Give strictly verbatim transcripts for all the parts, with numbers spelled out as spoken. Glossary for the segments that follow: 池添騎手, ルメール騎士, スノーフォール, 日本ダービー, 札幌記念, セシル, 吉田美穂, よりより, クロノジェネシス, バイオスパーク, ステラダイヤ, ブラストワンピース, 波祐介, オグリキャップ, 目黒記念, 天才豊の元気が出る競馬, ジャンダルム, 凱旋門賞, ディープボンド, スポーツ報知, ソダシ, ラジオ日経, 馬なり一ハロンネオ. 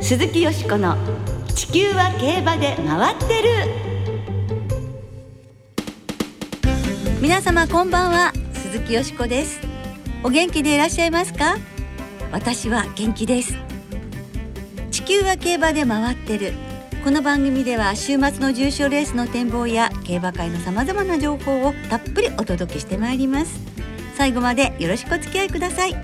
鈴木淑子の地球は競馬で回ってる。皆様こんばんは、鈴木淑子です。お元気でいらっしゃいますか？私は元気です。地球は競馬で回ってる。この番組では週末の重賞レースの展望や競馬界のさまざまな情報をたっぷりお届けしてまいります。最後までよろしくお付き合いください。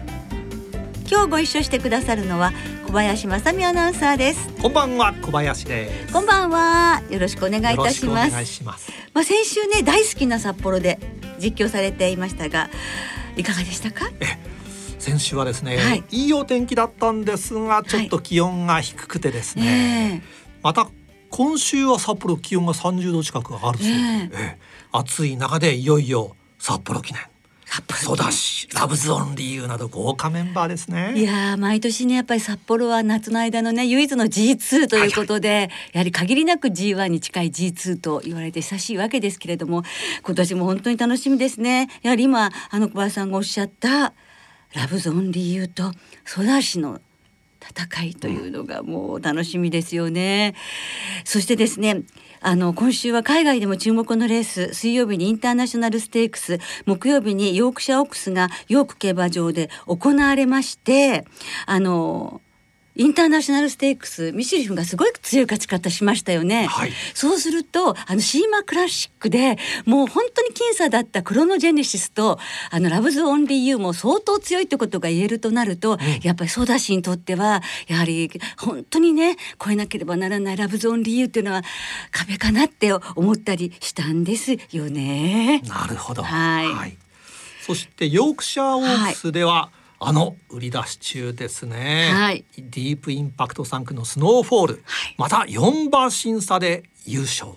今日ご一緒してくださるのは小林正美アナウンサーです。こんばんは、小林です。こんばんは、よろしくお願いいたします。よろしくお願いします。まあ、先週ね、大好きな札幌で実況されていましたが、いかがでしたか？え先週はですね、はい、いいお天気だったんですが、ちょっと気温が低くてですね、はい、また今週は札幌気温がさんじゅうど近く上がるそうで、ねえ暑い中でいよいよ札幌記念、ソダシ、ラブズオンリーユーなど豪華メンバーですね。いや毎年ね、やっぱり札幌は夏の間のね唯一の ジーツー ということで、はいはい、やはり限りなく ジーワン に近い ジーツー と言われて久しいわけですけれども、今年も本当に楽しみですね。やはり今あの小林さんがおっしゃったラブズオンリーユーとソダシの戦いというのがもう楽しみですよね。うん、そしてですね、あの今週は海外でも注目のレース、水曜日にインターナショナルステークス、木曜日にヨークシャーオークスがヨーク競馬場で行われまして、あのインターナショナルステークス、ミシュリフがすごい強い勝ち方しましたよね。はい、そうするとあのシーマクラシックでもう本当に僅差だったクロノジェネシスとあのラブズオンリーユーも相当強いってことが言えるとなると、うん、やっぱりソダシにとってはやはり本当にね超えなければならないラブズオンリーユーっていうのは壁かなって思ったりしたんですよね。なるほど。はい、はい、そしてヨークシャーオークスでは、はい、あの売り出し中ですね、はい、ディープインパクト産区のスノーフォール、はい、またよんば審査で優勝、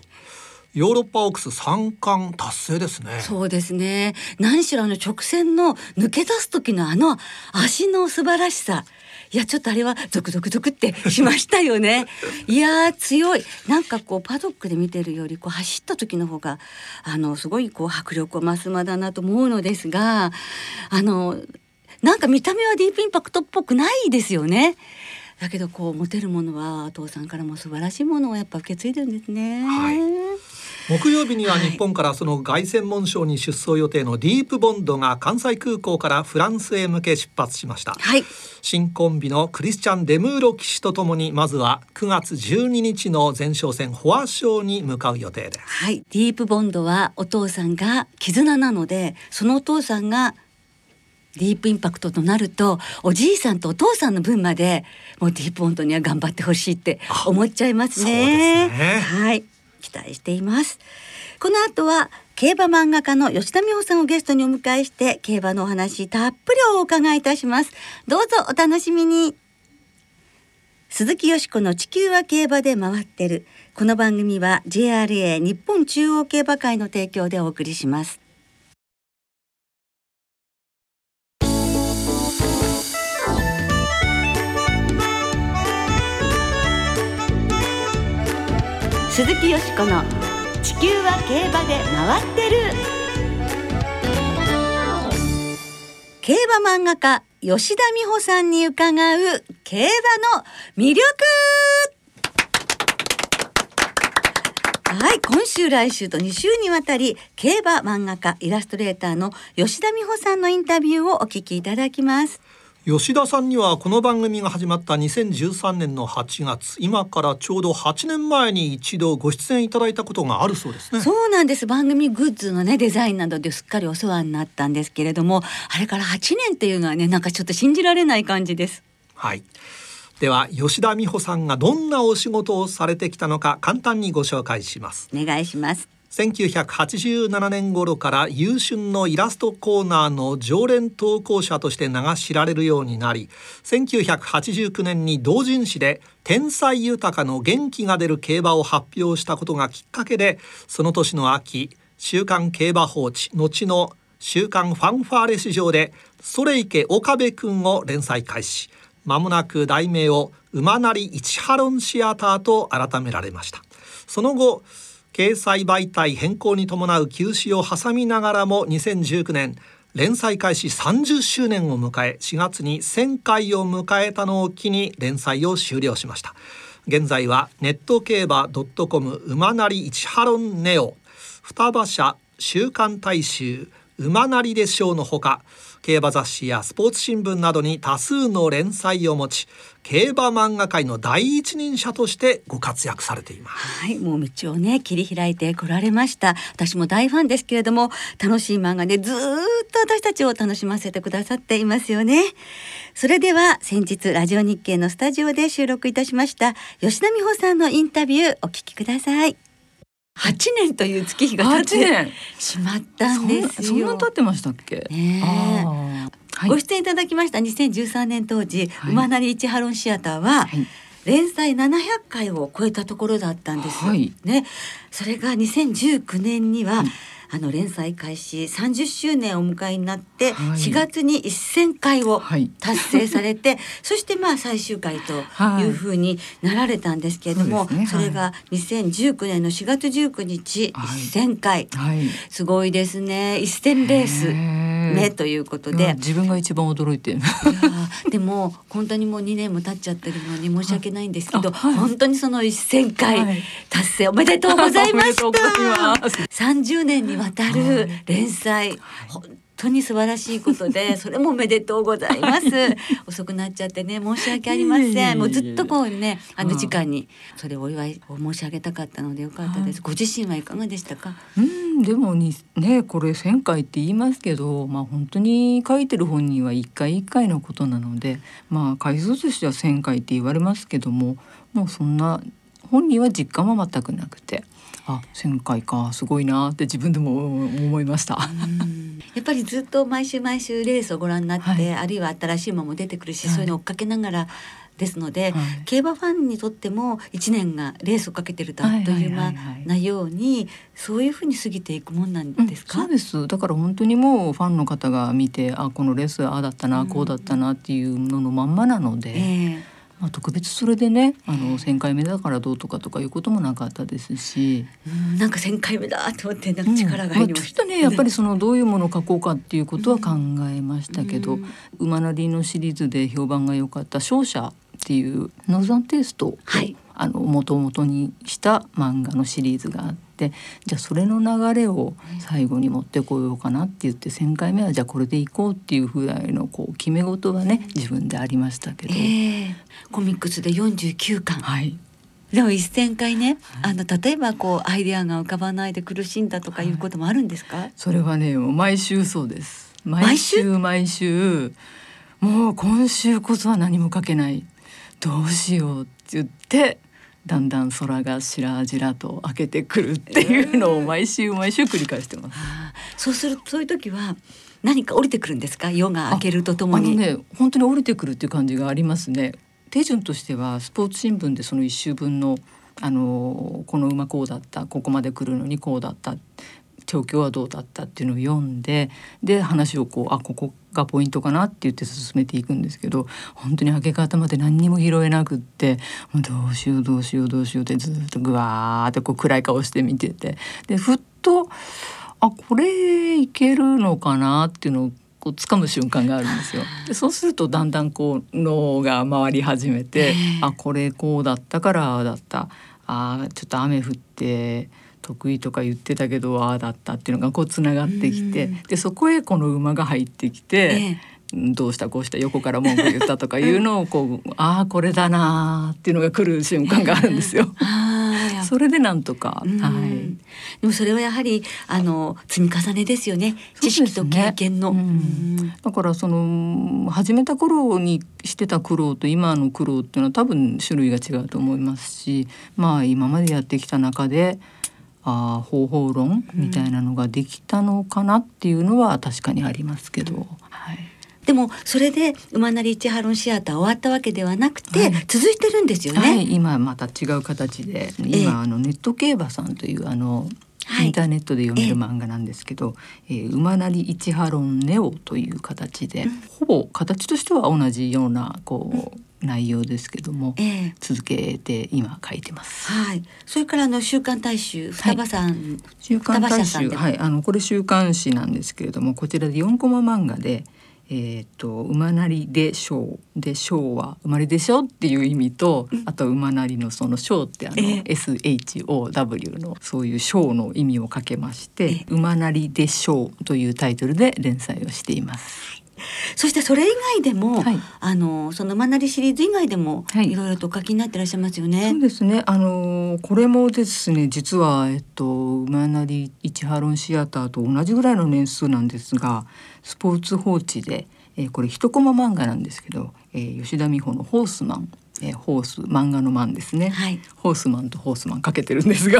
ヨーロッパオークスさんかん達成ですね。そうですね、何しろあの直線の抜け出す時のあの足の素晴らしさ、いやちょっとあれはゾクゾクゾクってしましたよね。いや強い、なんかこうパドックで見てるよりこう走った時の方があのすごいこう迫力を増す馬だなと思うのですが、あのなんか見た目はディープインパクトっぽくないですよね。だけどこう持てるものはお父さんからも素晴らしいものをやっぱ受け継いでるんですね。はい、木曜日には日本からその凱旋門賞に出走予定のディープボンドが関西空港からフランスへ向け出発しました。はい、新コンビのクリスチャン・デムーロ騎手とともにまずはくがつじゅうににちの前哨戦フォア賞に向かう予定です。はい、ディープボンドはお父さんが絆なので、そのお父さんがディープインパクトとなるとおじいさんとお父さんの分までもうディープボンドには頑張ってほしいって思っちゃいますね。そうですね、はい、期待しています。この後は競馬漫画家の吉田美穂さんをゲストにお迎えして競馬のお話たっぷりお伺いいたします。どうぞお楽しみに。鈴木淑子の地球は競馬で回ってる。この番組は ジェイアールエー 日本中央競馬会の提供でお送りします。鈴木淑子の地球は競馬で回ってる。競馬漫画家吉田美穂さんに伺う競馬の魅力。はい、今週来週とにしゅうにわたり競馬漫画家イラストレーターの吉田美穂さんのインタビューをお聞きいただきます。吉田さんにはこの番組が始まったにせんじゅうさんねんのはちがつ、今からちょうどはちねんまえに一度ご出演いただいたことがあるそうですね。そうなんです。番組グッズのねデザインなどですっかりお世話になったんですけれども、あれからはちねんっていうのはね、なんかちょっと信じられない感じです。はい、では吉田美穂さんがどんなお仕事をされてきたのか簡単にご紹介します。お願いします。せんきゅうひゃくはちじゅうななねん頃から優秀のイラストコーナーの常連投稿者として名が知られるようになり、せんきゅうひゃくはちじゅうきゅうねんに同人誌で天才豊かの元気が出る競馬を発表したことがきっかけで、その年の秋、週刊競馬報知、後の週刊ファンファーレ市場でそれ池岡部くんを連載開始、まもなく題名を馬なり一ハロンシアターと改められました。その後掲載媒体変更に伴う休止を挟みながらもにせんじゅうきゅうねん連載開始さんじゅっしゅうねんを迎え、しがつにせんかいを迎えたのを機に連載を終了しました。現在はネット競馬 .com 馬なり一ハロンネオ、双馬車、週刊大衆、馬なりで賞のほか、競馬雑誌やスポーツ新聞などに多数の連載を持ち、競馬漫画界の第一人者としてご活躍されています。はい、もう道をね切り開いてこられました。私も大ファンですけれども、楽しい漫画で、ね、ずっと私たちを楽しませてくださっていますよね。それでは先日ラジオ日経のスタジオで収録いたしました吉田美穂さんのインタビューお聞きください。はちねんという月日が経ってしまったんですよ。そんな経ってましたっけ、ね、あ、はい、ご出演いただきましたにせんじゅうさんねん当時、はい、馬なり一ハロンシアターは、はい、連載ななひゃっかいを超えたところだったんです、はいね、それがにせんじゅうきゅうねんには、はい、あの連載開始さんじゅっしゅうねんを迎えになって、はい、しがつにせんかいを達成されて、はい、そしてまあ最終回というふうになられたんですけれども、はい そ, ね、それがにせんじゅうきゅうねんのしがつじゅうくにち、はい、せんかい、はい、すごいですね。せんレースめということで、自分が一番驚いていやでも本当にもうにねんも経っちゃってるのに申し訳ないんですけど、はい、本当にそのせんかい達成、はい、おめでとうございましたさんじゅうねんにわたる連載、はい、本当に素晴らしいことで、それもおめでとうございます遅くなっちゃってね申し訳ありませんもうずっとこうねあの時間にそれをお祝いを申し上げたかったのでよかったです、はい、ご自身はいかがでしたか。うんでもに、ね、これせんかいって言いますけど、まあ、本当に書いてる本人はいっかいいっかいのことなので、まあ、回数としてはせんかいって言われますけども、もうそんな本人は実感は全くなくて、あ、せんかいかすごいなって自分でも思いましたやっぱりずっと毎週毎週レースをご覧になって、はい、あるいは新しい馬も出てくるし、はい、そういうのを追っかけながらですので、はい、競馬ファンにとってもいちねんがレースをかけてるとあっという間なように、そういうふうに過ぎていくもんなんですか、うん、そうです。だから本当にもうファンの方が見て、あ、このレースああだったな、うん、こうだったなっていうののまんまなので、えーまあ、特別それでねあのせんかいめだからどうとかとかいうこともなかったですし、うん、なんかせんかいめだと思ってなんか力が入りました、うんまあ、ちょっとねやっぱりそのどういうものを書こうかっていうことは考えましたけど、うんうん、馬なりのシリーズで評判が良かった勝者っていうノーザンテイストをもともとにした漫画のシリーズがあって、じゃあそれの流れを最後に持ってこようかなって言ってせんかいめはじゃあこれでいこうっていうふうなのこう決め事はね自分でありましたけど、えー、コミックスでよんじゅうきゅうかん、はい、でもせんかいね、あの例えばこうアイデアが浮かばないで苦しんだとかいうこともあるんですか、はい、それはねもう毎週そうです。毎週毎週もう今週こそは何も書けないどうしようって言って、だんだん空がしらじらと開けてくるっていうのを毎週毎週繰り返してます、えー、そうするそういう時は何か降りてくるんですか。夜が明けるとともにああの、ね、本当に降りてくるっていう感じがありますね。手順としてはスポーツ新聞でそのいっ週分の、あのー、この馬こうだった、ここまで来るのにこうだった、調教はどうだったっていうのを読んで、で話をこうあここがポイントかなって言って進めていくんですけど、本当に明け方まで何にも拾えなくって、もうどうしようどうしようどうしようってずっとぐわーってこう暗い顔して見てて、でふっとあこれいけるのかなっていうのをこう掴む瞬間があるんですよ。でそうするとだんだんこう脳が回り始めて、あこれこうだったからだった、あちょっと雨降って得意とか言ってたけどああだったっていうのがこうつながってきて、でそこへこの馬が入ってきて、ええ、どうしたこうした横から文句言ったとかいうのをこうああこれだなっていうのが来る瞬間があるんですよ、えー、それでなんとか、うんはい、でもそれはやはりあの積み重ねですよね、知識と経験の、そうですね、うん、だからその始めた頃にしてた苦労と今の苦労っていうのは多分種類が違うと思いますし、まあ今までやってきた中であ方法論みたいなのができたのかなっていうのは確かにありますけど、うんはい、でもそれで馬なり一ハロンシアター終わったわけではなくて、はい、続いてるんですよね、はい、今また違う形で今、ええ、あのネット競馬さんというあのインターネットで読める漫画なんですけど、はいえええー、馬なり一ハロンネオという形で、うん、ほぼ形としては同じようなこう、うん内容ですけども、えー、続けて今書いてます、はい、それからあの週刊大衆双葉さん、はい、週刊大衆、はい、あのこれ週刊誌なんですけれども、こちらでよんコマ漫画で、えー、と馬なりでしょうでしょうは生まれでしょうっていう意味と、うん、あと馬なりのそのしょうってあの、えー、エスエイチオーダブリュー のそういうしょうの意味をかけまして、えー、馬なりでしょうというタイトルで連載をしています。そしてそれ以外でも、はい、あのその馬なりシリーズ以外でも、はい、いろいろとお書きになってらっしゃいますよね。そうですね、あのこれもですね、実は、えっと、馬なり市ハロンシアターと同じぐらいの年数なんですが、スポーツ報知で、えー、これ一コマ漫画なんですけど、えー、吉田美穂のホースマン、えー、ホース漫画のマンですね、はい、ホースマンとホースマンかけてるんですが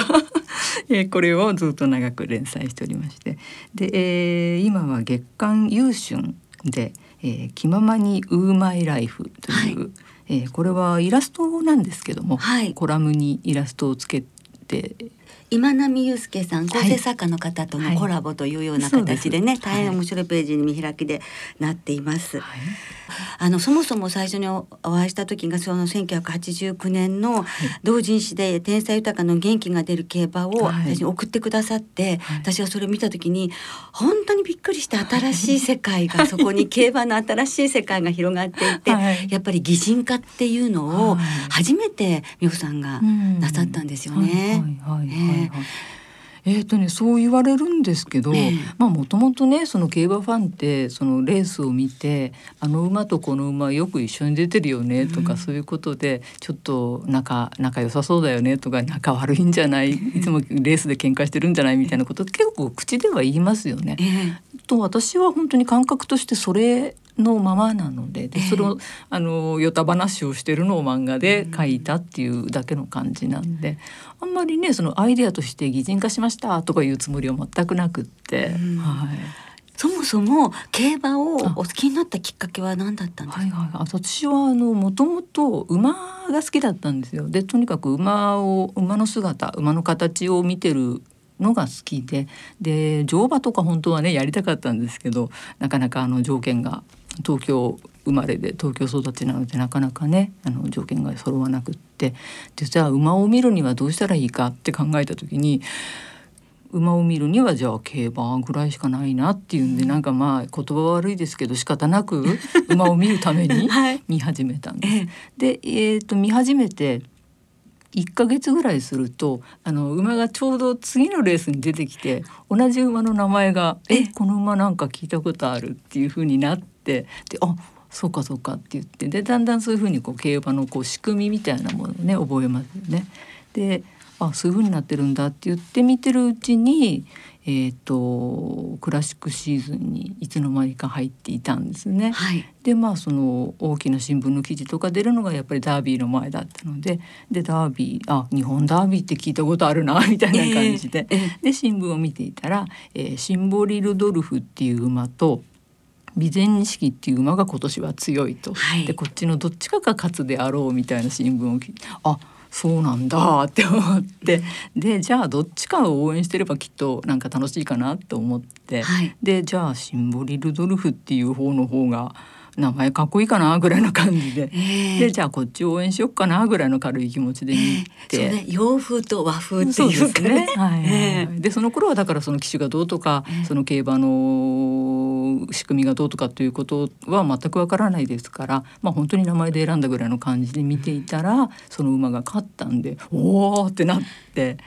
えー、これをずっと長く連載しておりまして、で、えー、今は月刊優春で、えー、気ままにウーマイライフという、はい、えー、これはイラストなんですけども、はい、コラムにイラストをつけて、今波祐介さん構成作家の方とのコラボというような形でね、はい、大変面白いページに見開きでなっています、はい、あのそもそも最初にお会いした時がそのせんきゅうひゃくはちじゅうきゅうねんの同人誌で天才豊の元気が出る競馬を私に送ってくださって、はい、私はそれを見た時に本当にびっくりして、新しい世界が、はい、そこに競馬の新しい世界が広がっていて、はい、やっぱり擬人化っていうのを初めて美穂さんがなさったんですよね。はい、えーとね、そう言われるんですけど、もともとね、その競馬ファンってそのレースを見て、あの馬とこの馬よく一緒に出てるよねとか、うん、そういうことでちょっと仲仲良さそうだよねとか、仲悪いんじゃない、いつもレースで喧嘩してるんじゃないみたいなこと結構口では言いますよね、えー、と私は本当に感覚としてそれのままなの で, でそのあのよた話をしてるのを漫画で書いたっていうだけの感じなんで、あんまりね、そのアイデアとして擬人化しましたとかいうつもりは全くなくって、はい、そもそも競馬をお好きになったきっかけは何だったんですか？はいはい、私はあのもともと馬が好きだったんですよ。でとにかく馬を馬の姿馬の形を見てるのが好きで、で乗馬とか本当はねやりたかったんですけど、なかなかあの条件が、東京生まれで東京育ちなので、なかなかねあの条件が揃わなくって、でじゃあ馬を見るにはどうしたらいいかって考えた時に、馬を見るにはじゃあ競馬ぐらいしかないなっていうんで、なんかまあ言葉悪いですけど仕方なく馬を見るために見始めたんです、はい、で、えーと、見始めていっかげつぐらいすると、あの馬がちょうど次のレースに出てきて、同じ馬の名前が「えこの馬なんか聞いたことある」っていう風になって、で「あそうかそうか」って言って、でだんだんそういう風にこう競馬のこう仕組みみたいなものをね覚えますよね。であそういう風になってるんだって言って見てるうちに、えーと、クラシックシーズンにいつの間にか入っていたんですね、はい、でまあその大きな新聞の記事とか出るのがやっぱりダービーの前だったので、でダービーあ日本ダービーって聞いたことあるなみたいな感じで、えー、で新聞を見ていたら、えー、シンボリルドルフっていう馬と備前錦っていう馬が今年は強いと、はい、でこっちのどっちかが勝つであろうみたいな新聞を聞いて、あそうなんだって思って、でじゃあどっちかを応援してればきっとなんか楽しいかなと思って、はい、でじゃあシンボリルドルフっていう方の方が名前かっこいいかなぐらいの感じで、えー、でじゃあこっち応援しよっかなぐらいの軽い気持ちで見て、えーそうね、洋風と和風っていうかね、その頃はだからその騎手がどうとか、えー、その競馬の仕組みがどうとかということは全くわからないですから、まあ、本当に名前で選んだぐらいの感じで見ていたら、その馬が勝ったんでおーってなって、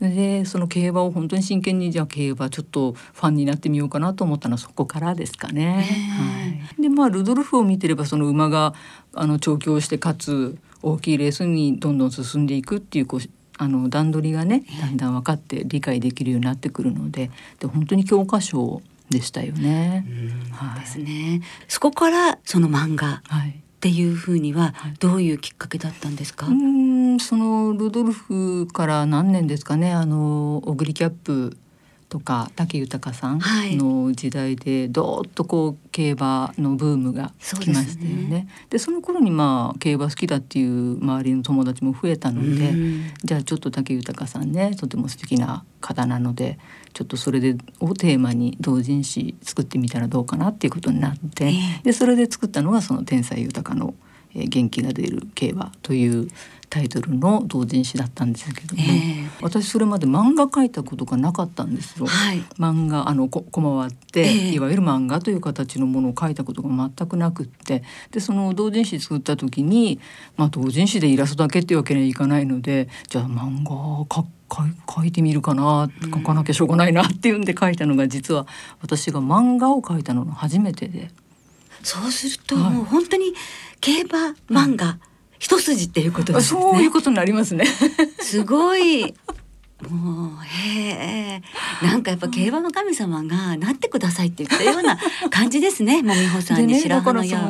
でその競馬を本当に真剣にじゃあ競馬ちょっとファンになってみようかなと思ったのはそこからですかね、えーはい、でまあルドルフを見てればその馬があの調教して勝つ大きいレースにどんどん進んでいくっていう、こうあの段取りがねだんだん分かって理解できるようになってくるので、で本当に教科書でしたよね。はい、ですね。そこからその漫画っていうふうにはどういうきっかけだったんですか？はい、うーんそのルドルフから何年ですかね、あのオグリキャップとか武豊さんの時代でどーっとこう競馬のブームが来ましたよね。 そうですね。でその頃にまあ競馬好きだっていう周りの友達も増えたので、じゃあちょっと武豊さんねとても素敵な方なのでちょっとそれでをテーマに同人誌作ってみたらどうかなっていうことになって、でそれで作ったのがその天才豊の元気が出る競馬というタイトルの同人誌だったんですけども、えー、私それまで漫画描いたことがなかったんですよ、はい、漫画あのこ小回って、えー、いわゆる漫画という形のものを描いたことが全くなくって、でその同人誌作った時に、まあ、同人誌でイラストだけっていうわけにはいかないので、じゃあ漫画描く書いてみるかな、書かなきゃしょうがないなっていうんで書いたのが、実は私が漫画を書いたのが初めてで、そうするともう本当に競馬漫画、はい、一筋っていうことですね。そういうことになりますね。すごい、もうへえ、なんかやっぱ競馬の神様がなってくださいって言ったような感じですね。まみほさんに白羽の矢。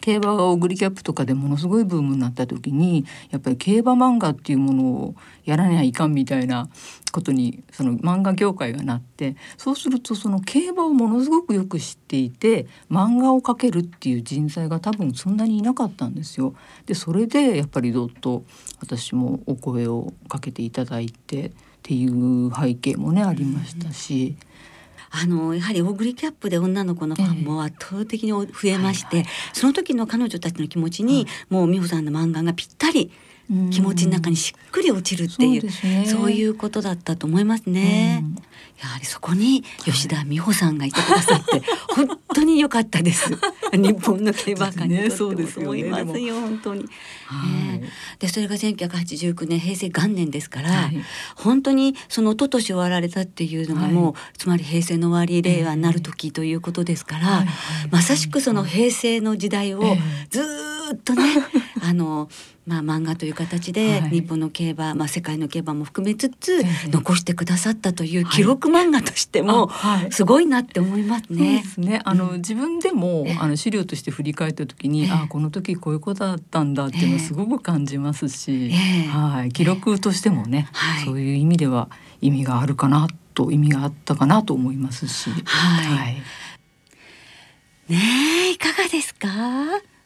競馬がオグリキャップとかでものすごいブームになった時に、やっぱり競馬漫画っていうものをやらにゃいかんみたいなことにその漫画業界がなって、そうするとその競馬をものすごくよく知っていて漫画を描けるっていう人材が多分そんなにいなかったんですよ。でそれでやっぱりどっと私もお声をかけていただいてっていう背景もねありましたし、うん、あのやはりオグリキャップで女の子のファンも圧倒的に増えまして、えーはいはい、その時の彼女たちの気持ちに、はい、もう美穂さんの漫画がぴったり気持ちの中にしっくり落ちるっていう、うん、 そうですね、そういうことだったと思いますね、うん、やはりそこに吉田美穂さんがいてくださって、はい、本当に良かったです日本の競馬界にとっても思いますよ、本当に、はい、でそれがせんきゅうひゃくはちじゅうきゅうねん平成元年ですから、はい、本当にその一昨年終わられたっていうのがもう、はい、つまり平成の終わり令和になる時ということですから、はい、まさしくその平成の時代をずっとね、はい、あのまあ、漫画という形で日本の競馬、はい、まあ、世界の競馬も含めつつ残してくださったという記録漫画としてもすごいなって思いますね。自分でもあの資料として振り返った時に、えー、あこの時こういうことだったんだっていうのをすごく感じますし、えーはい、記録としてもね、えーはい、そういう意味では意味があるかなと、意味があったかなと思いますし、はいはい、ねえ、いかがですか。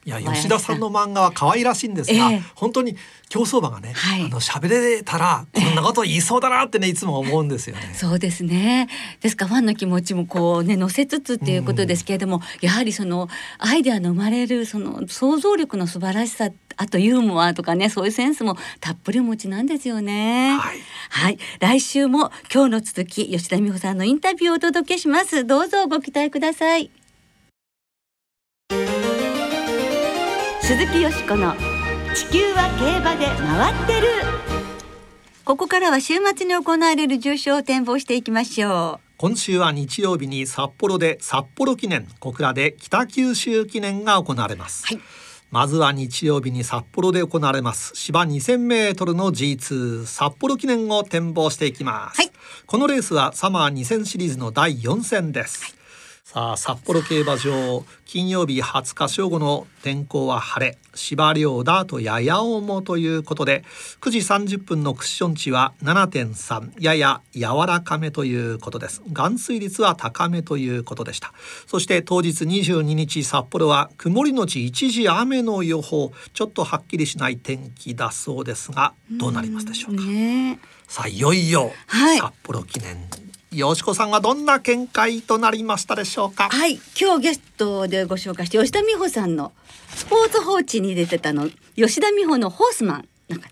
いや吉田さんの漫画は可愛らしいんですが、えー、本当に競走馬がね、はい、あの喋れたらこんなこと言いそうだなってね、いつも思うんですよね。そうですね。ですからファンの気持ちもこうね乗せつつっていうことですけれども、うん、やはりそのアイデアの生まれるその想像力の素晴らしさ、あとユーモアとかね、そういうセンスもたっぷりお持ちなんですよね。はい、はい、来週も今日の続き、吉田美穂さんのインタビューをお届けします。どうぞご期待ください。鈴木よしこの地球は競馬で回ってる。ここからは週末に行われる重賞を展望していきましょう。今週は日曜日に札幌で札幌記念、小倉で北九州記念が行われます、はい、まずは日曜日に札幌で行われます芝 にせんメートル の ジーツー 札幌記念を展望していきます、はい、このレースはサマーにせんシリーズのだいよん戦です、はい。さあ札幌競馬場、金曜日はつか正午の天候は晴れ、芝良ダートやや重ということで、くじさんじゅっぷんのクッション値は ななてんさん、 やや柔らかめということです。含水率は高めということでした。そして当日にじゅうににち札幌は曇りのち一時雨の予報、ちょっとはっきりしない天気だそうですが、どうなりますでしょうか、ね。さあいよいよ札幌記念、はい、吉子さんはどんな見解となりましたでしょうか。はい、今日ゲストでご紹介して吉田美穂さんのスポーツ報知に出てたの、吉田美穂のホースマン、なんか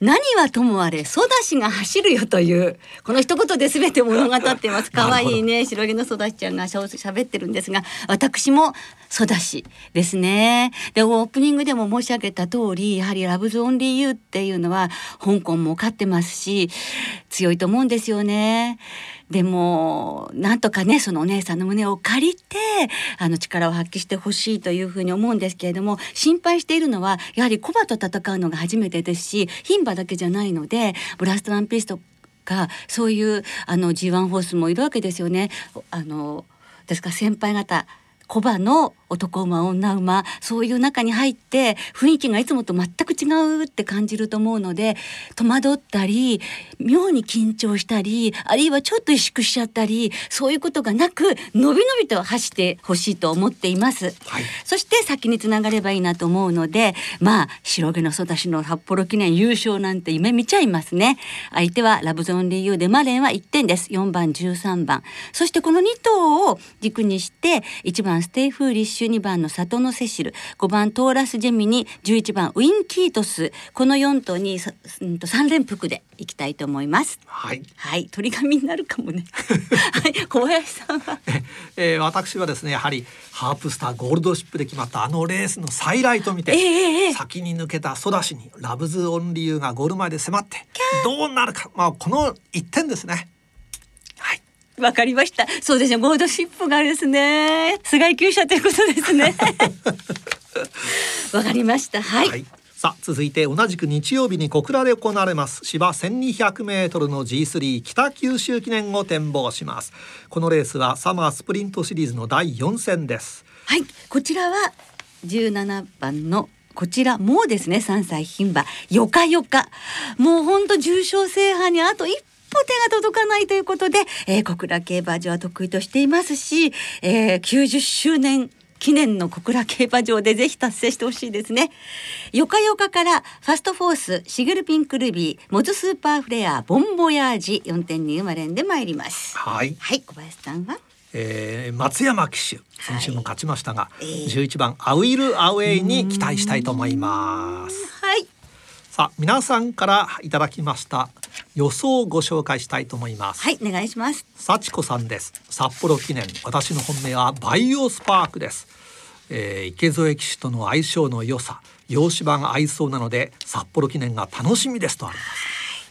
何はともあれソダシが走るよという、この一言で全て物語っています。可愛いね白毛のソダシちゃんがしゃべってるんですが、私もソダシですね。でオープニングでも申し上げた通り、やはりラブズオンリーユーっていうのは香港も勝ってますし強いと思うんですよね。でもなんとかね、そのお姉さんの胸を借りてあの力を発揮してほしいというふうに思うんですけれども、心配しているのはやはりコバと戦うのが初めてですし、牝馬だけじゃないのでブラストワンピースとかそういうあの ジーワン ホースもいるわけですよね。あのですから先輩方、コバの男馬女馬、そういう中に入って雰囲気がいつもと全く違うって感じると思うので、戸惑ったり妙に緊張したり、あるいはちょっと萎縮しちゃったり、そういうことがなくのびのびと走ってほしいと思っています、はい。そして先につながればいいなと思うので、まあ白毛の育ちの札幌記念優勝なんて夢見ちゃいますね。相手はラブゾンリーユーでマレンはいってんです。よんばんじゅうさんばん、そしてこのに頭を軸にしていちばんステイフーリッシュじゅうにばんのサトノセシル、ごばんトーラスジェミニ、じゅういちばんウィンキートス、このよん頭にさん連複でいきたいと思います。はい、はい、取り紙になるかもねはい、小林さんはえ、えー、私はですね、やはりハープスターゴールドシップで決まったあのレースの再来と見て、えーえー、先に抜けたソダシにラブズオンリユーがゴール前で迫ってどうなるか、まあ、このいってんですね。わかりました。そうですね。ゴールドシップがですね、菅井厩舎ということですね。わかりました。はい。はい、さあ続いて同じく日曜日に小倉で行われます芝 せんにひゃくメートル の ジースリー 北九州記念を展望します。このレースはサマースプリントシリーズのだいよん戦です。はい。こちらはじゅうななばんのこちらもうですね、さんさい牝馬よかよか、もう本当重賞制覇にあと一歩手が届かないということで、えー、小倉競馬場は得意としていますし、えー、きゅうじゅっしゅうねん記念の小倉競馬場でぜひ達成してほしいですね。よかよかからファストフォース、シグルピンクルビー、モズスーパーフレア、ボンボヤージ、 よんてんに 馬連で参ります。はい、はい、小林さんは、えー、松山騎手先週も勝ちましたが、はい、じゅういちばんアウィルアウェイに期待したいと思います。はい、さあ皆さんからいただきました予想をご紹介したいと思います。はい、お願いします。幸子さんです。札幌記念、私の本命はバイオスパークです。えー、池添騎手との相性の良さ、洋芝が合いそうなので札幌記念が楽しみですとあります。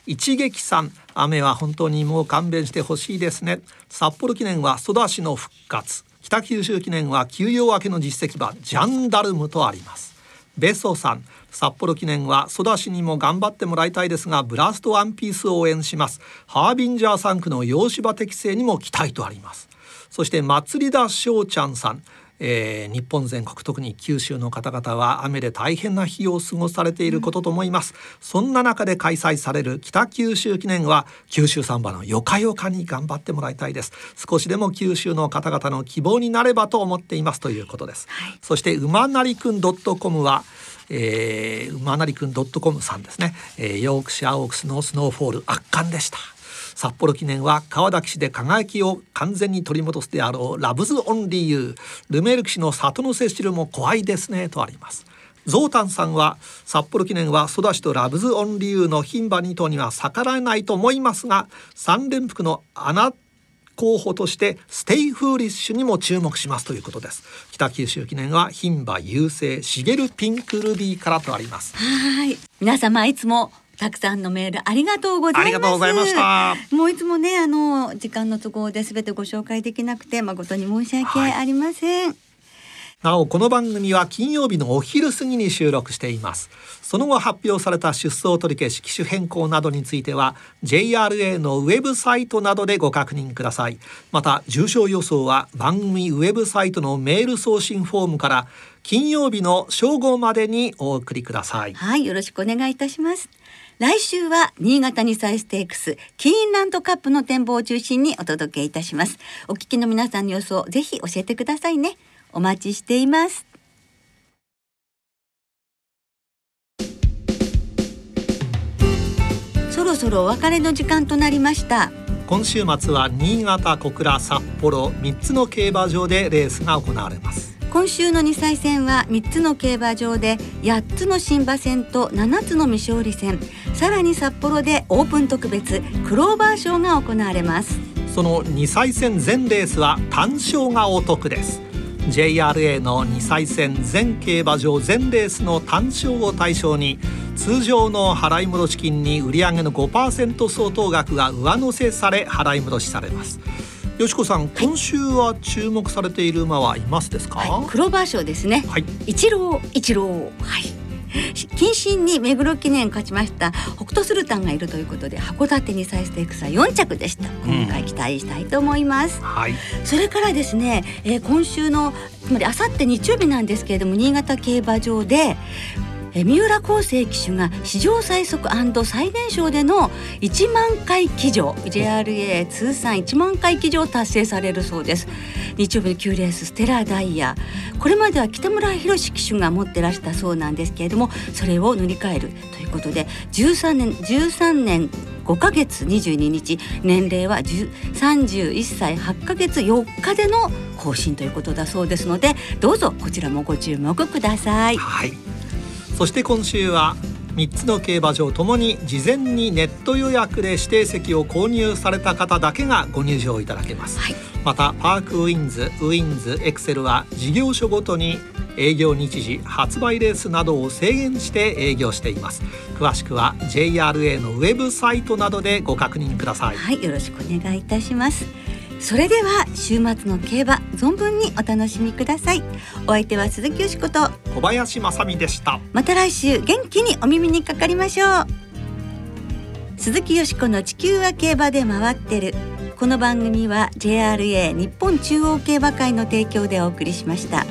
一撃さん、雨は本当にもう勘弁してほしいですね。札幌記念はソダシの復活、北九州記念は休養明けの実績馬ジャンダルムとあります。ベソさん、札幌記念はソダシにも頑張ってもらいたいですがブラストワンピースを応援します。ハービンジャーさん区の洋芝適正にも期待とあります。そして祭り田翔ちゃんさん、えー、日本全国特に九州の方々は雨で大変な日を過ごされていることと思います。うん、そんな中で開催される北九州記念は九州産馬のよかよかに頑張ってもらいたいです。少しでも九州の方々の希望になればと思っていますということです。はい、そして馬なりくん ドットコム はえー、馬なりくん ドットコム さんですね。えー、ヨークシャーオークスのスノーフォール圧巻でした。札幌記念は川田騎士で輝きを完全に取り戻すであろうラブズオンリーユー、ルメール騎士の里のセシルも怖いですねとあります。ゾウタンさんは札幌記念はソダシとラブズオンリーユーの牝馬に頭には逆らえないと思いますがさん連複の穴候補としてステイフーリッシュにも注目しますということです。北九州記念は牝馬優勢、シゲルピンクルビーからとあります。はい、皆様いつもたくさんのメールありがとうございます。ありがとうございました。もういつもね、あの時間の都合で全てご紹介できなくて誠に申し訳ありません。はい、なおこの番組は金曜日のお昼過ぎに収録しています。その後発表された出走取り消し、機種変更などについては ジェイアールエー のウェブサイトなどでご確認ください。また重賞予想は番組ウェブサイトのメール送信フォームから金曜日の正午までにお送りください。はい、よろしくお願いいたします。来週は新潟にさいステークス、キーンランドカップの展望を中心にお届けいたします。お聞きの皆さんの予想ぜひ教えてくださいね。お待ちしています。そろそろお別れの時間となりました。今週末は新潟、小倉、札幌みっつの競馬場でレースが行われます。今週のにさい戦はみっつの競馬場でやっつの新馬戦とななつの未勝利戦、さらに札幌でオープン特別クローバー賞が行われます。そのにさい戦全レースは単勝がお得です。ジェイアールエー のにさい戦全競馬場全レースの単勝を対象に通常の払い戻し金に売上の ごパーセント 相当額が上乗せされ払い戻しされます。よしこさん、はい、今週は注目されている馬はいますですか？はい、クローバー賞ですね。はい、一郎一郎、はい謹慎に目黒記念勝ちました北斗スルタンがいるということで函館にさいステークスはよん着でした。今回期待したいと思います。うん、はい、それからですね、えー、今週のつまりあさって日曜日なんですけれども新潟競馬場で、えー、三浦康生騎手が史上最速&最年少でのいちまんかい騎乗 ジェイアールエー 通算いちまんかい騎乗達成されるそうです。日曜日のきゅうレースステラダイヤ、これまでは北村博士騎手が持ってらしたそうなんですけれどもそれを塗り替えるということで13年13年ごかげつにじゅうににち、年齢はさんじゅういっさいはちかげつよっかでの更新ということだそうですので、どうぞこちらもご注目ください。はい。そして今週はみっつの競馬場ともに事前にネット予約で指定席を購入された方だけがご入場いただけます。はい。またパークウィンズ、ウィンズ、エクセルは事業所ごとに営業日時、発売レースなどを制限して営業しています。詳しくは ジェイアールエー のウェブサイトなどでご確認ください。はい、よろしくお願いいたします。それでは週末の競馬、存分にお楽しみください。お相手は鈴木よしこと小林正美でした。また来週元気にお耳にかかりましょう。鈴木よしこの地球は競馬で回ってる。この番組は ジェイアールエー 日本中央競馬会の提供でお送りしました。